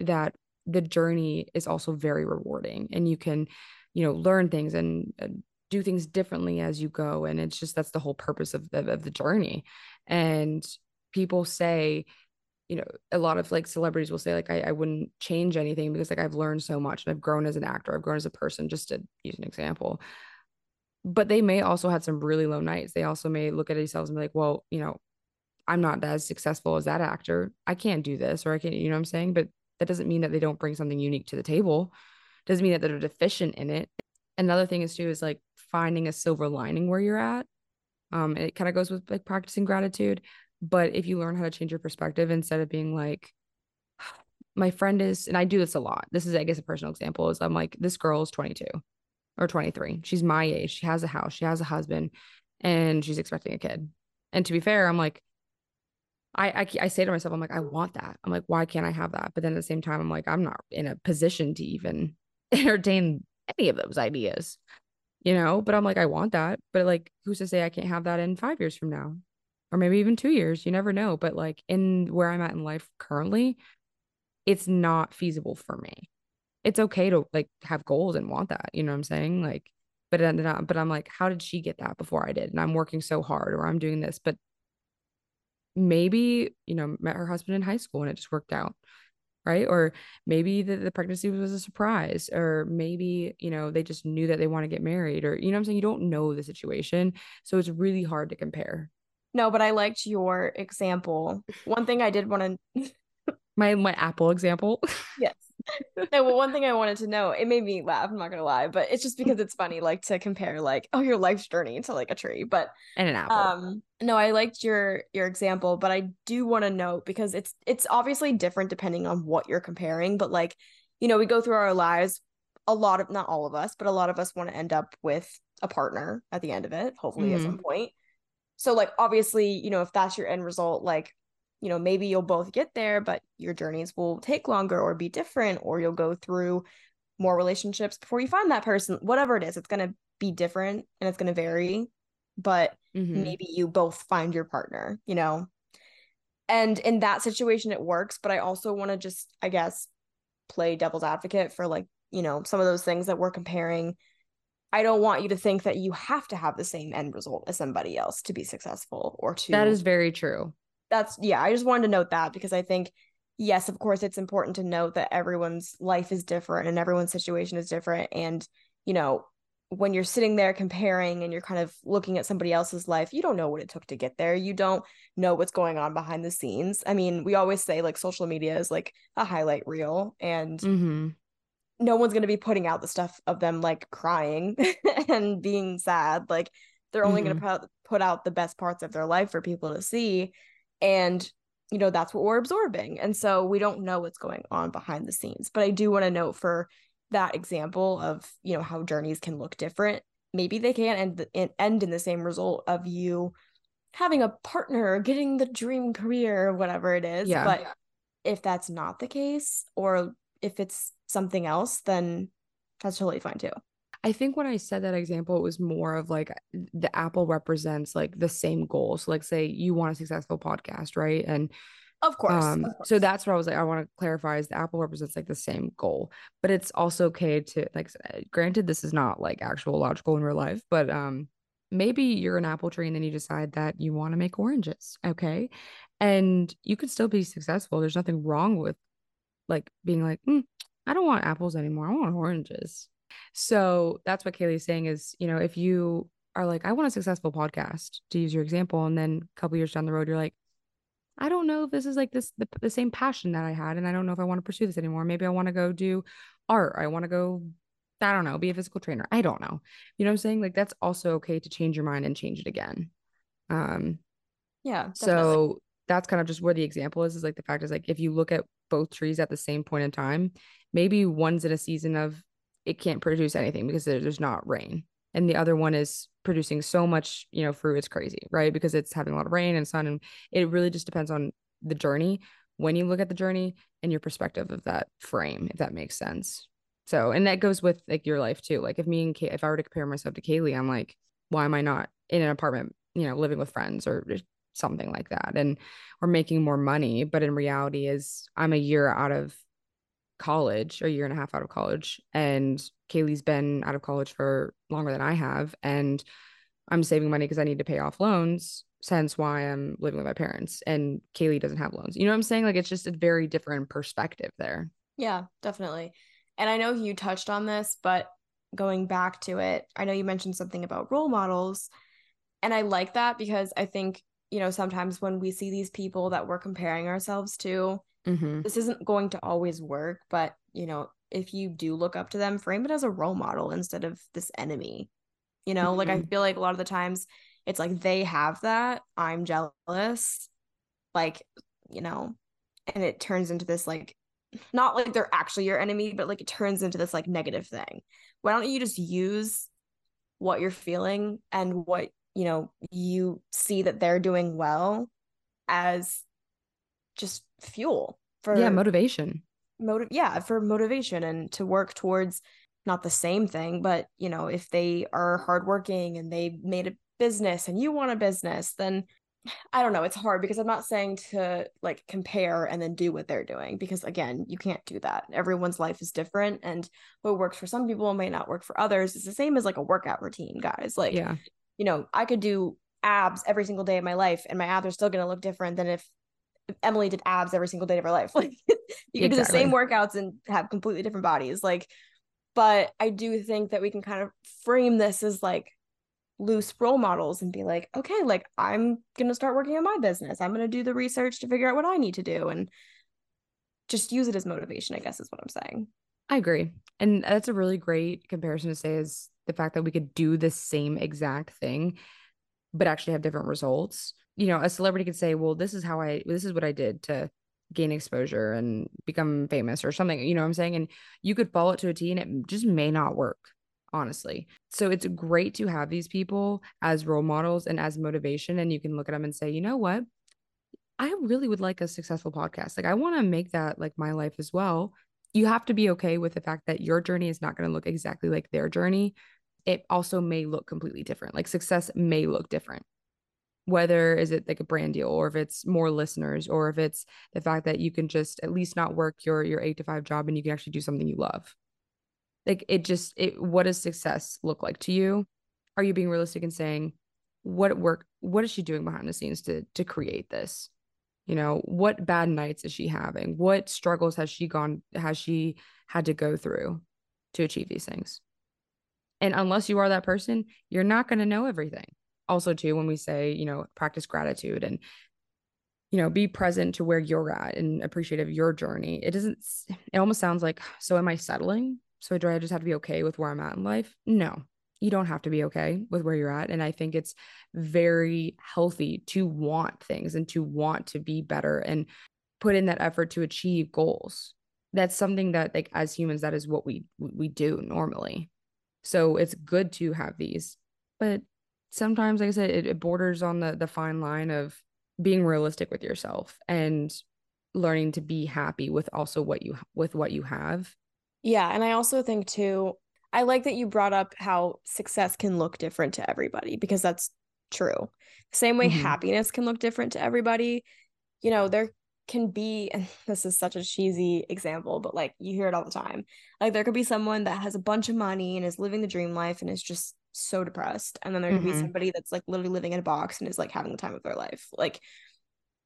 that the journey is also very rewarding and you can, you know, learn things and uh, do things differently as you go. And it's just, that's the whole purpose of the, of the journey. And people say, you know, a lot of like celebrities will say like, I, I wouldn't change anything because like I've learned so much and I've grown as an actor, I've grown as a person, just to use an example. But they may also had some really low nights. They also may look at themselves and be like, well, you know, I'm not as successful as that actor. I can't do this, or I can't, you know what I'm saying? But that doesn't mean that they don't bring something unique to the table. Doesn't mean that they're deficient in it. Another thing is too, is like finding a silver lining where you're at. Um, it kind of goes with like practicing gratitude, but if you learn how to change your perspective instead of being like, my friend is, and I do this a lot. This is, I guess, a personal example is I'm like, this girl is twenty-two or twenty-three. She's my age. She has a house, she has a husband, and she's expecting a kid. And to be fair, I'm like, I, I, I say to myself, I'm like, I want that. I'm like, why can't I have that? But then at the same time, I'm like, I'm not in a position to even entertain any of those ideas, you know, but I'm like, I want that, but like, who's to say I can't have that in five years from now, or maybe even two years, you never know. But like, in where I'm at in life currently, it's not feasible for me. It's okay to like have goals and want that, you know what I'm saying? Like, but then, but I'm like, how did she get that before I did? And I'm working so hard, or I'm doing this, but maybe, you know, met her husband in high school and it just worked out. Right. Or maybe the, the pregnancy was a surprise, or maybe, you know, they just knew that they want to get married, or, you know what I'm saying? You don't know the situation. So it's really hard to compare. No, but I liked your example. One thing I did want to. my, my Apple example. Yes. No, well, one thing I wanted to know, it made me laugh, I'm not going to lie, but it's just because it's funny, like to compare like, oh, your life's journey to like a tree, but and an apple. Um, no, I liked your, your example, but I do want to know, because it's, it's obviously different depending on what you're comparing, but like, you know, we go through our lives, a lot of, not all of us, but a lot of us want to end up with a partner at the end of it, hopefully mm-hmm. at some point. So like, obviously, you know, if that's your end result, like, you know, maybe you'll both get there, but your journeys will take longer or be different, or you'll go through more relationships before you find that person, whatever it is, it's going to be different and it's going to vary, but mm-hmm. maybe you both find your partner, you know, and in that situation it works. But I also want to just, I guess, play devil's advocate for like, you know, some of those things that we're comparing. I don't want you to think that you have to have the same end result as somebody else to be successful or to. That is very true. That's, yeah, I just wanted to note that, because I think, yes, of course, it's important to note that everyone's life is different and everyone's situation is different. And, you know, when you're sitting there comparing and you're kind of looking at somebody else's life, you don't know what it took to get there. You don't know what's going on behind the scenes. I mean, we always say like social media is like a highlight reel, and mm-hmm. no one's going to be putting out the stuff of them like crying and being sad. Like they're only mm-hmm. going to put out the best parts of their life for people to see. And, you know, that's what we're absorbing. And so we don't know what's going on behind the scenes. But I do want to note for that example of, you know, how journeys can look different. Maybe they can't end, th- end in the same result of you having a partner, getting the dream career, whatever it is. Yeah. But if that's not the case, or if it's something else, then that's totally fine too. I think when I said that example, it was more of like the Apple represents like the same goal. So like, say you want a successful podcast, right? And Of course, um, of course. So that's what I was like, I want to clarify is the Apple represents like the same goal, but it's also okay to like, granted, this is not like actual logical in real life, but um, maybe you're an apple tree and then you decide that you want to make oranges. Okay. And you could still be successful. There's nothing wrong with like being like, mm, I don't want apples anymore. I want oranges. So that's what Kaylee's saying is, you know, if you are like, I want a successful podcast, to use your example. And then a couple years down the road, you're like, I don't know if this is like this, the, the same passion that I had. And I don't know if I want to pursue this anymore. Maybe I want to go do art. I want to go, I don't know, be a physical trainer. I don't know. You know what I'm saying? Like, that's also okay to change your mind and change it again. Um, yeah. Definitely. So that's kind of just where the example is, is like the fact is like, if you look at both trees at the same point in time, maybe one's in a season of it can't produce anything because there, there's not rain. And the other one is producing so much, you know, fruit, it's crazy, right? Because it's having a lot of rain and sun, and it really just depends on the journey, when you look at the journey and your perspective of that frame, if that makes sense. So, and that goes with like your life too. Like if me and Kay, if I were to compare myself to Kaylee, I'm like, why am I not in an apartment, you know, living with friends or something like that? And or making more money. But in reality is I'm a year out of college or a year and a half out of college, and Kaylee's been out of college for longer than I have, and I'm saving money because I need to pay off loans, since why I'm living with my parents, and Kaylee doesn't have loans. You know what I'm saying? Like it's just a very different perspective there. Yeah, definitely. And I know you touched on this, but going back to it, I know you mentioned something about role models, and I like that because I think, you know, sometimes when we see these people that we're comparing ourselves to, mm-hmm. this isn't going to always work, but you know, if you do look up to them, frame it as a role model instead of this enemy, you know, mm-hmm. like I feel like a lot of the times it's like they have that, I'm jealous, like, you know, and it turns into this, like, not like they're actually your enemy, but like it turns into this like negative thing. Why don't you just use what you're feeling and what, you know, you see that they're doing well as just fuel for yeah motivation motive yeah for motivation, and to work towards not the same thing, but you know, if they are hardworking and they made a business and you want a business, then I don't know, it's hard because I'm not saying to like compare and then do what they're doing, because again, you can't do that. Everyone's life is different, and what works for some people may not work for others. It's the same as like a workout routine, guys. Like yeah. you know, I could do abs every single day of my life and my abs are still going to look different than if Emily did abs every single day of her life. Like you can exactly. do the same workouts and have completely different bodies. Like, but I do think that we can kind of frame this as like loose role models and be like, okay, like I'm going to start working on my business. I'm going to do the research to figure out what I need to do, and just use it as motivation, I guess is what I'm saying. I agree. And that's a really great comparison to say is the fact that we could do the same exact thing, but actually have different results. You know, a celebrity could say, well, this is how I, this is what I did to gain exposure and become famous or something, you know what I'm saying? And you could follow it to a T and it just may not work, honestly. So it's great to have these people as role models and as motivation. And you can look at them and say, you know what? I really would like a successful podcast. Like I want to make that like my life as well. You have to be okay with the fact that your journey is not going to look exactly like their journey. It also may look completely different. Like success may look different. Whether is it like a brand deal, or if it's more listeners, or if it's the fact that you can just at least not work your, your eight to five job and you can actually do something you love. Like it just, it, what does success look like to you? Are you being realistic and saying what work, what is she doing behind the scenes to, to create this? You know, what bad nights is she having? What struggles has she gone, has she had to go through to achieve these things? And unless you are that person, you're not going to know everything. Also, too, when we say, you know, practice gratitude and, you know, be present to where you're at and appreciative of your journey. It doesn't, it almost sounds like, so am I settling? So do I just have to be okay with where I'm at in life? No, you don't have to be okay with where you're at. And I think it's very healthy to want things and to want to be better and put in that effort to achieve goals. That's something that, like, as humans, that is what we, we do normally. So it's good to have these, but sometimes, like I said, it, it borders on the the fine line of being realistic with yourself and learning to be happy with also what you, with what you have. Yeah. And I also think too, I like that you brought up how success can look different to everybody, because that's true. Same way mm-hmm. happiness can look different to everybody. You know, there can be, and this is such a cheesy example, but like you hear it all the time. Like there could be someone that has a bunch of money and is living the dream life and is just so depressed. And then there could mm-hmm. be somebody that's like literally living in a box and is like having the time of their life. Like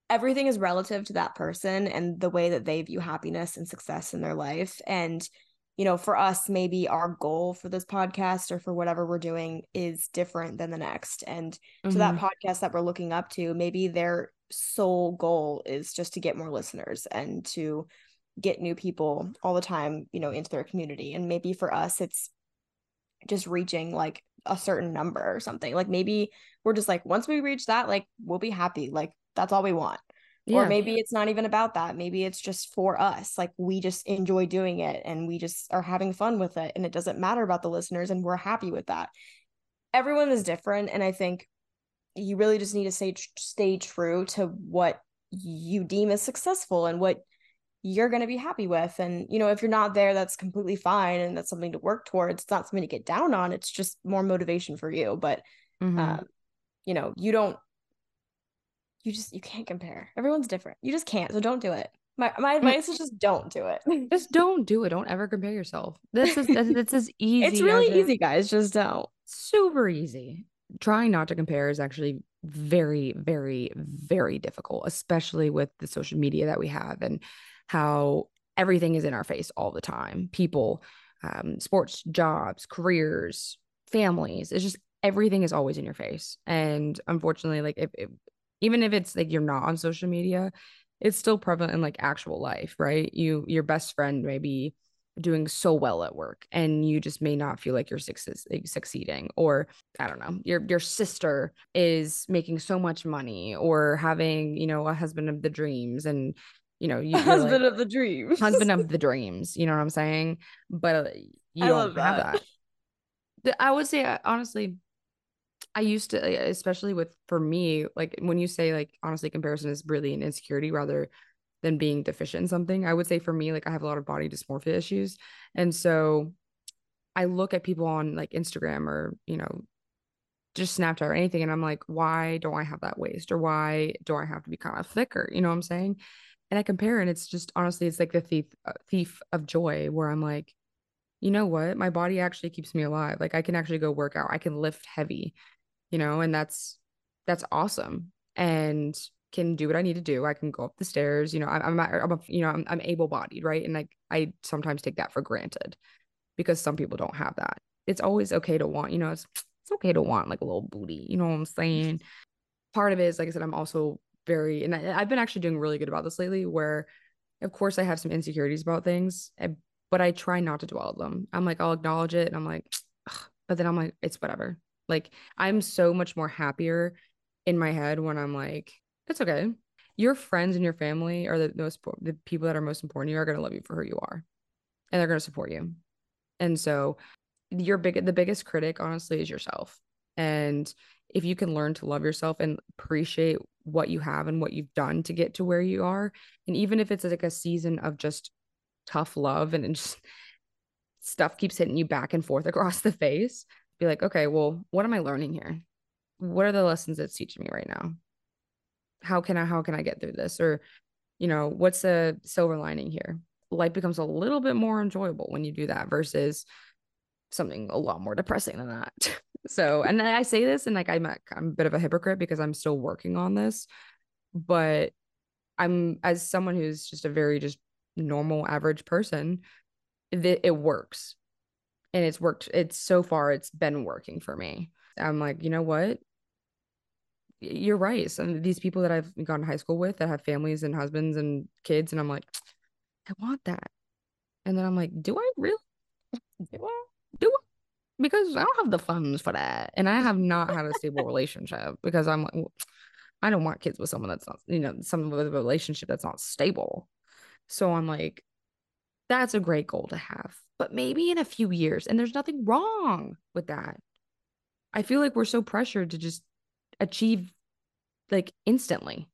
everything is relative to that person and the way that they view happiness and success in their life. And, you know, for us, maybe our goal for this podcast or for whatever we're doing is different than the next. And mm-hmm. to that podcast that we're looking up to, maybe their sole goal is just to get more listeners and to get new people all the time, you know, into their community. And maybe for us, it's just reaching like a certain number or something. Like maybe we're just like, once we reach that, like we'll be happy. Like that's all we want. Yeah. Or maybe it's not even about that. Maybe it's just for us. Like we just enjoy doing it and we just are having fun with it. And it doesn't matter about the listeners and we're happy with that. Everyone is different. And I think you really just need to stay, stay true to what you deem as successful and what you're going to be happy with. And, you know, if you're not there, that's completely fine. And that's something to work towards. It's not something to get down on. It's just more motivation for you. But, mm-hmm. uh, you know, you don't, you just, you can't compare. Everyone's different. You just can't. So don't do it. My my advice is just don't do it. Just don't do it. Don't ever compare yourself. This is, this, this is easy. It's really as easy, guys. Just don't. Super easy. Trying not to compare is actually very, very, very difficult, especially with the social media that we have and how everything is in our face all the time. People, um, sports, jobs, careers, families. It's just, everything is always in your face. And unfortunately, like if, if even if it's like you're not on social media, it's still prevalent in like actual life, right? You, your best friend may be doing so well at work and you just may not feel like you're succeeding, or I don't know, your, your sister is making so much money or having, you know, a husband of the dreams and, you know, you husband like, of the dreams, husband of the dreams, you know what I'm saying? But you I don't that. have that. I would say, honestly, I used to, especially with, for me, like when you say like, honestly, comparison is really an insecurity rather than being deficient in something. I would say for me, like I have a lot of body dysmorphia issues. And so I look at people on like Instagram or, you know, just Snapchat or anything. And I'm like, why don't I have that waist? Or why do I have to be kind of thicker? You know what I'm saying? And I compare, and it's just, honestly, it's like the thief, uh, thief of joy, where I'm like, you know what? My body actually keeps me alive. Like I can actually go work out. I can lift heavy, you know, and that's, that's awesome. And can do what I need to do. I can go up the stairs, you know, I'm, I'm, I'm a, you know, I'm, I'm able-bodied. Right. And like, I sometimes take that for granted because some people don't have that. It's always okay to want, you know, it's, it's okay to want like a little booty, you know what I'm saying? Part of it is, like I said, I'm also very, and I, I've been actually doing really good about this lately, where of course I have some insecurities about things, but I try not to dwell on them. I'm like, I'll acknowledge it. And I'm like, ugh, but then I'm like, it's whatever. Like I'm so much more happier in my head when I'm like, it's okay. Your friends and your family are the most, the people that are most important to you are going to love you for who you are, and they're going to support you. And so your big, the biggest critic, honestly, is yourself. And if you can learn to love yourself and appreciate what you have and what you've done to get to where you are. And even if it's like a season of just tough love and, and just stuff keeps hitting you back and forth across the face, be like, okay, well, what am I learning here? What are the lessons that's teaching me right now? How can I, how can I get through this? Or, you know, what's a silver lining here? Life becomes a little bit more enjoyable when you do that versus something a lot more depressing than that. So, and I say this and like, I'm a, I'm a bit of a hypocrite because I'm still working on this, but I'm, as someone who's just a very just normal, average person, th- it works. and it's worked. It's so far, it's been working for me. I'm like, you know what? You're right. Some these people that I've gone to high school with that have families and husbands and kids, and I'm like, I want that. And then I'm like, do I really? Do I? Do I? Because I don't have the funds for that. And I have not had a stable relationship because I'm like, well, I don't want kids with someone that's not, you know, someone with a relationship that's not stable. So I'm like, that's a great goal to have, but maybe in a few years. And there's nothing wrong with that. I feel like we're so pressured to just achieve like instantly.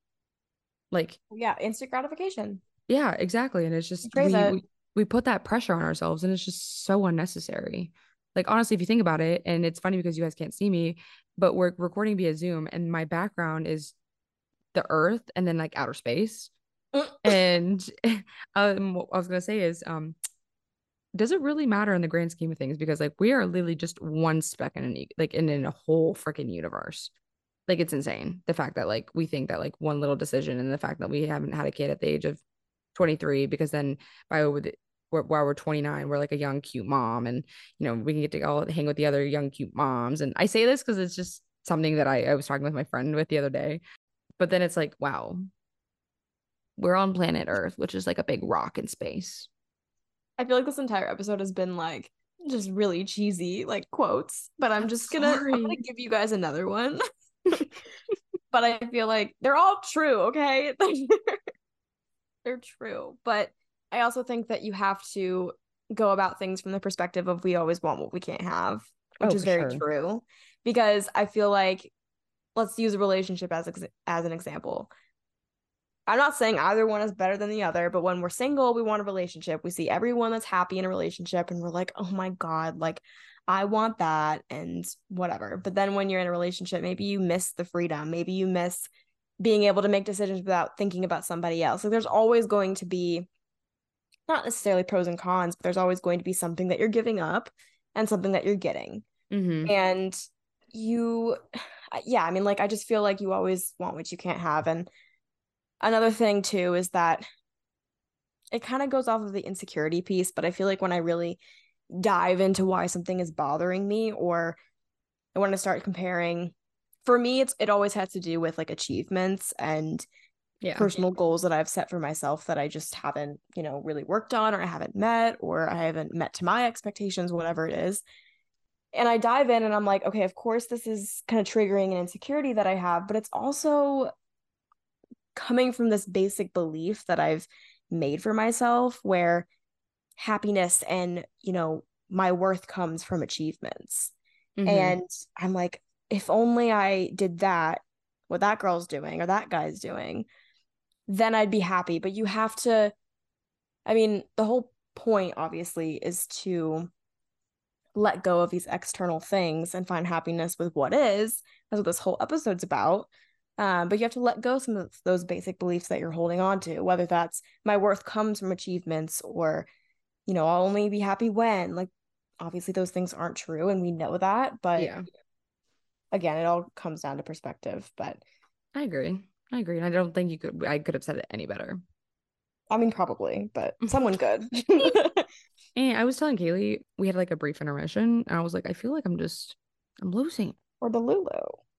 Like, yeah, instant gratification. Yeah, exactly. And it's just, we, we, we put that pressure on ourselves and it's just so unnecessary. Like, honestly, if you think about it, and it's funny because you guys can't see me, but we're recording via Zoom and my background is the earth and then like outer space. And um, what I was going to say is, um, does it really matter in the grand scheme of things? Because like, we are literally just one speck in an, like in, in a whole freaking universe. Like, it's insane. The fact that like, we think that like one little decision and the fact that we haven't had a kid at the age of twenty-three, because then by over the, while we're twenty-nine, we're like a young cute mom, and you know, we can get to all hang with the other young cute moms. And I say this because it's just something that I, I was talking with my friend with the other day, but then it's like, wow, we're on planet Earth, which is like a big rock in space. I feel like this entire episode has been like just really cheesy like quotes, but I'm, I'm just gonna, I'm gonna give you guys another one. But I feel like they're all true, okay? They're true, but I also think that you have to go about things from the perspective of we always want what we can't have, which oh, is very sure. true. Because I feel like, let's use a relationship as ex- as an example. I'm not saying either one is better than the other, but when we're single, we want a relationship. We see everyone that's happy in a relationship and we're like, oh my God, like I want that and whatever. But then when you're in a relationship, maybe you miss the freedom. Maybe you miss being able to make decisions without thinking about somebody else. Like, there's always going to be not necessarily pros and cons, but there's always going to be something that you're giving up and something that you're getting. Mm-hmm. And you, yeah, I mean, like, I just feel like you always want what you can't have. And another thing too, is that it kind of goes off of the insecurity piece, but I feel like when I really dive into why something is bothering me, or I want to start comparing, for me, it's, it always has to do with like achievements and Yeah. personal goals that I've set for myself that I just haven't, you know, really worked on, or I haven't met, or I haven't met to my expectations, whatever it is. And I dive in and I'm like, okay, of course this is kind of triggering an insecurity that I have, but it's also coming from this basic belief that I've made for myself where happiness and, you know, my worth comes from achievements. Mm-hmm. And I'm like, if only I did that, what that girl's doing or that guy's doing, then I'd be happy. But you have to, I mean, the whole point obviously is to let go of these external things and find happiness with what is. That's what this whole episode's about. Um, but you have to let go of some of those basic beliefs that you're holding on to, whether that's my worth comes from achievements or, you know, I'll only be happy when, like, obviously those things aren't true and we know that, but yeah. Again, it all comes down to perspective, but I agree. I agree. And I don't think you could, I could have said it any better. I mean, probably, but someone could. And I was telling Kaylee, we had like a brief intermission and I was like, I feel like I'm just, I'm losing. Or Delulu.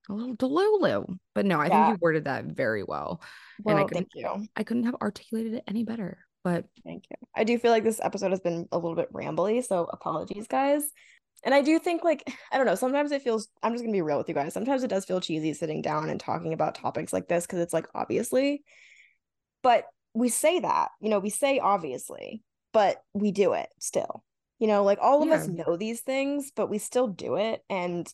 A little Delulu. But no, I yeah. think you worded that very well. Well, and I thank you. I couldn't have articulated it any better, but. Thank you. I do feel like this episode has been a little bit rambly, so apologies, guys. And I do think, like, I don't know, sometimes it feels, I'm just going to be real with you guys, sometimes it does feel cheesy sitting down and talking about topics like this, because it's like, obviously, but we say that, you know, we say obviously, but we do it still, you know, like all of yeah. us know these things, but we still do it. And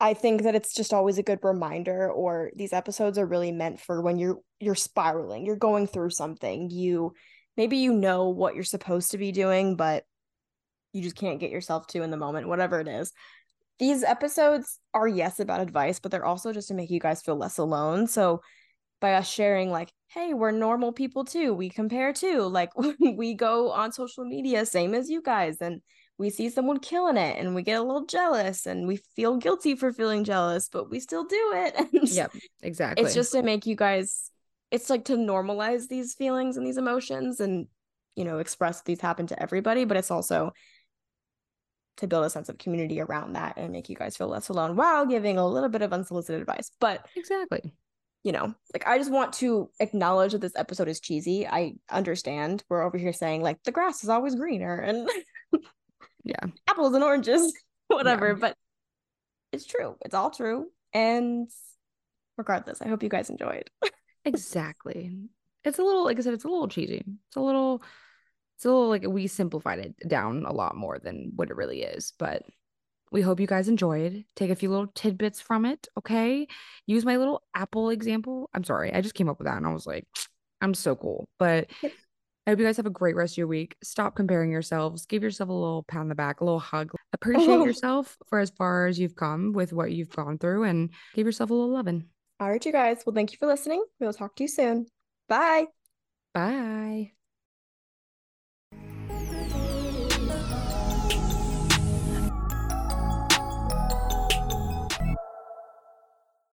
I think that it's just always a good reminder, or these episodes are really meant for when you're, you're spiraling, you're going through something, you, maybe you know what you're supposed to be doing, but you just can't get yourself to in the moment, whatever it is. These episodes are, yes, about advice, but they're also just to make you guys feel less alone. So by us sharing like, hey, we're normal people too. We compare too. Like we go on social media, same as you guys. And we see someone killing it and we get a little jealous and we feel guilty for feeling jealous, but we still do it. And yep, exactly. It's just to make you guys, it's like to normalize these feelings and these emotions and, you know, express these happen to everybody, but it's also to build a sense of community around that and make you guys feel less alone while giving a little bit of unsolicited advice. But exactly, you know, like, I just want to acknowledge that this episode is cheesy. I understand we're over here saying like the grass is always greener and yeah, apples and oranges, whatever. Yeah. But it's true. It's all true. And regardless, I hope you guys enjoyed. Exactly. It's a little, like I said, it's a little cheesy. It's a little, it's a little like we simplified it down a lot more than what it really is. But we hope you guys enjoyed. Take a few little tidbits from it, okay? Use my little apple example. I'm sorry. I just came up with that and I was like, I'm so cool. But I hope you guys have a great rest of your week. Stop comparing yourselves. Give yourself a little pat on the back, a little hug. Appreciate oh. yourself for as far as you've come with what you've gone through, and give yourself a little loving. All right, you guys. Well, thank you for listening. We'll talk to you soon. Bye. Bye.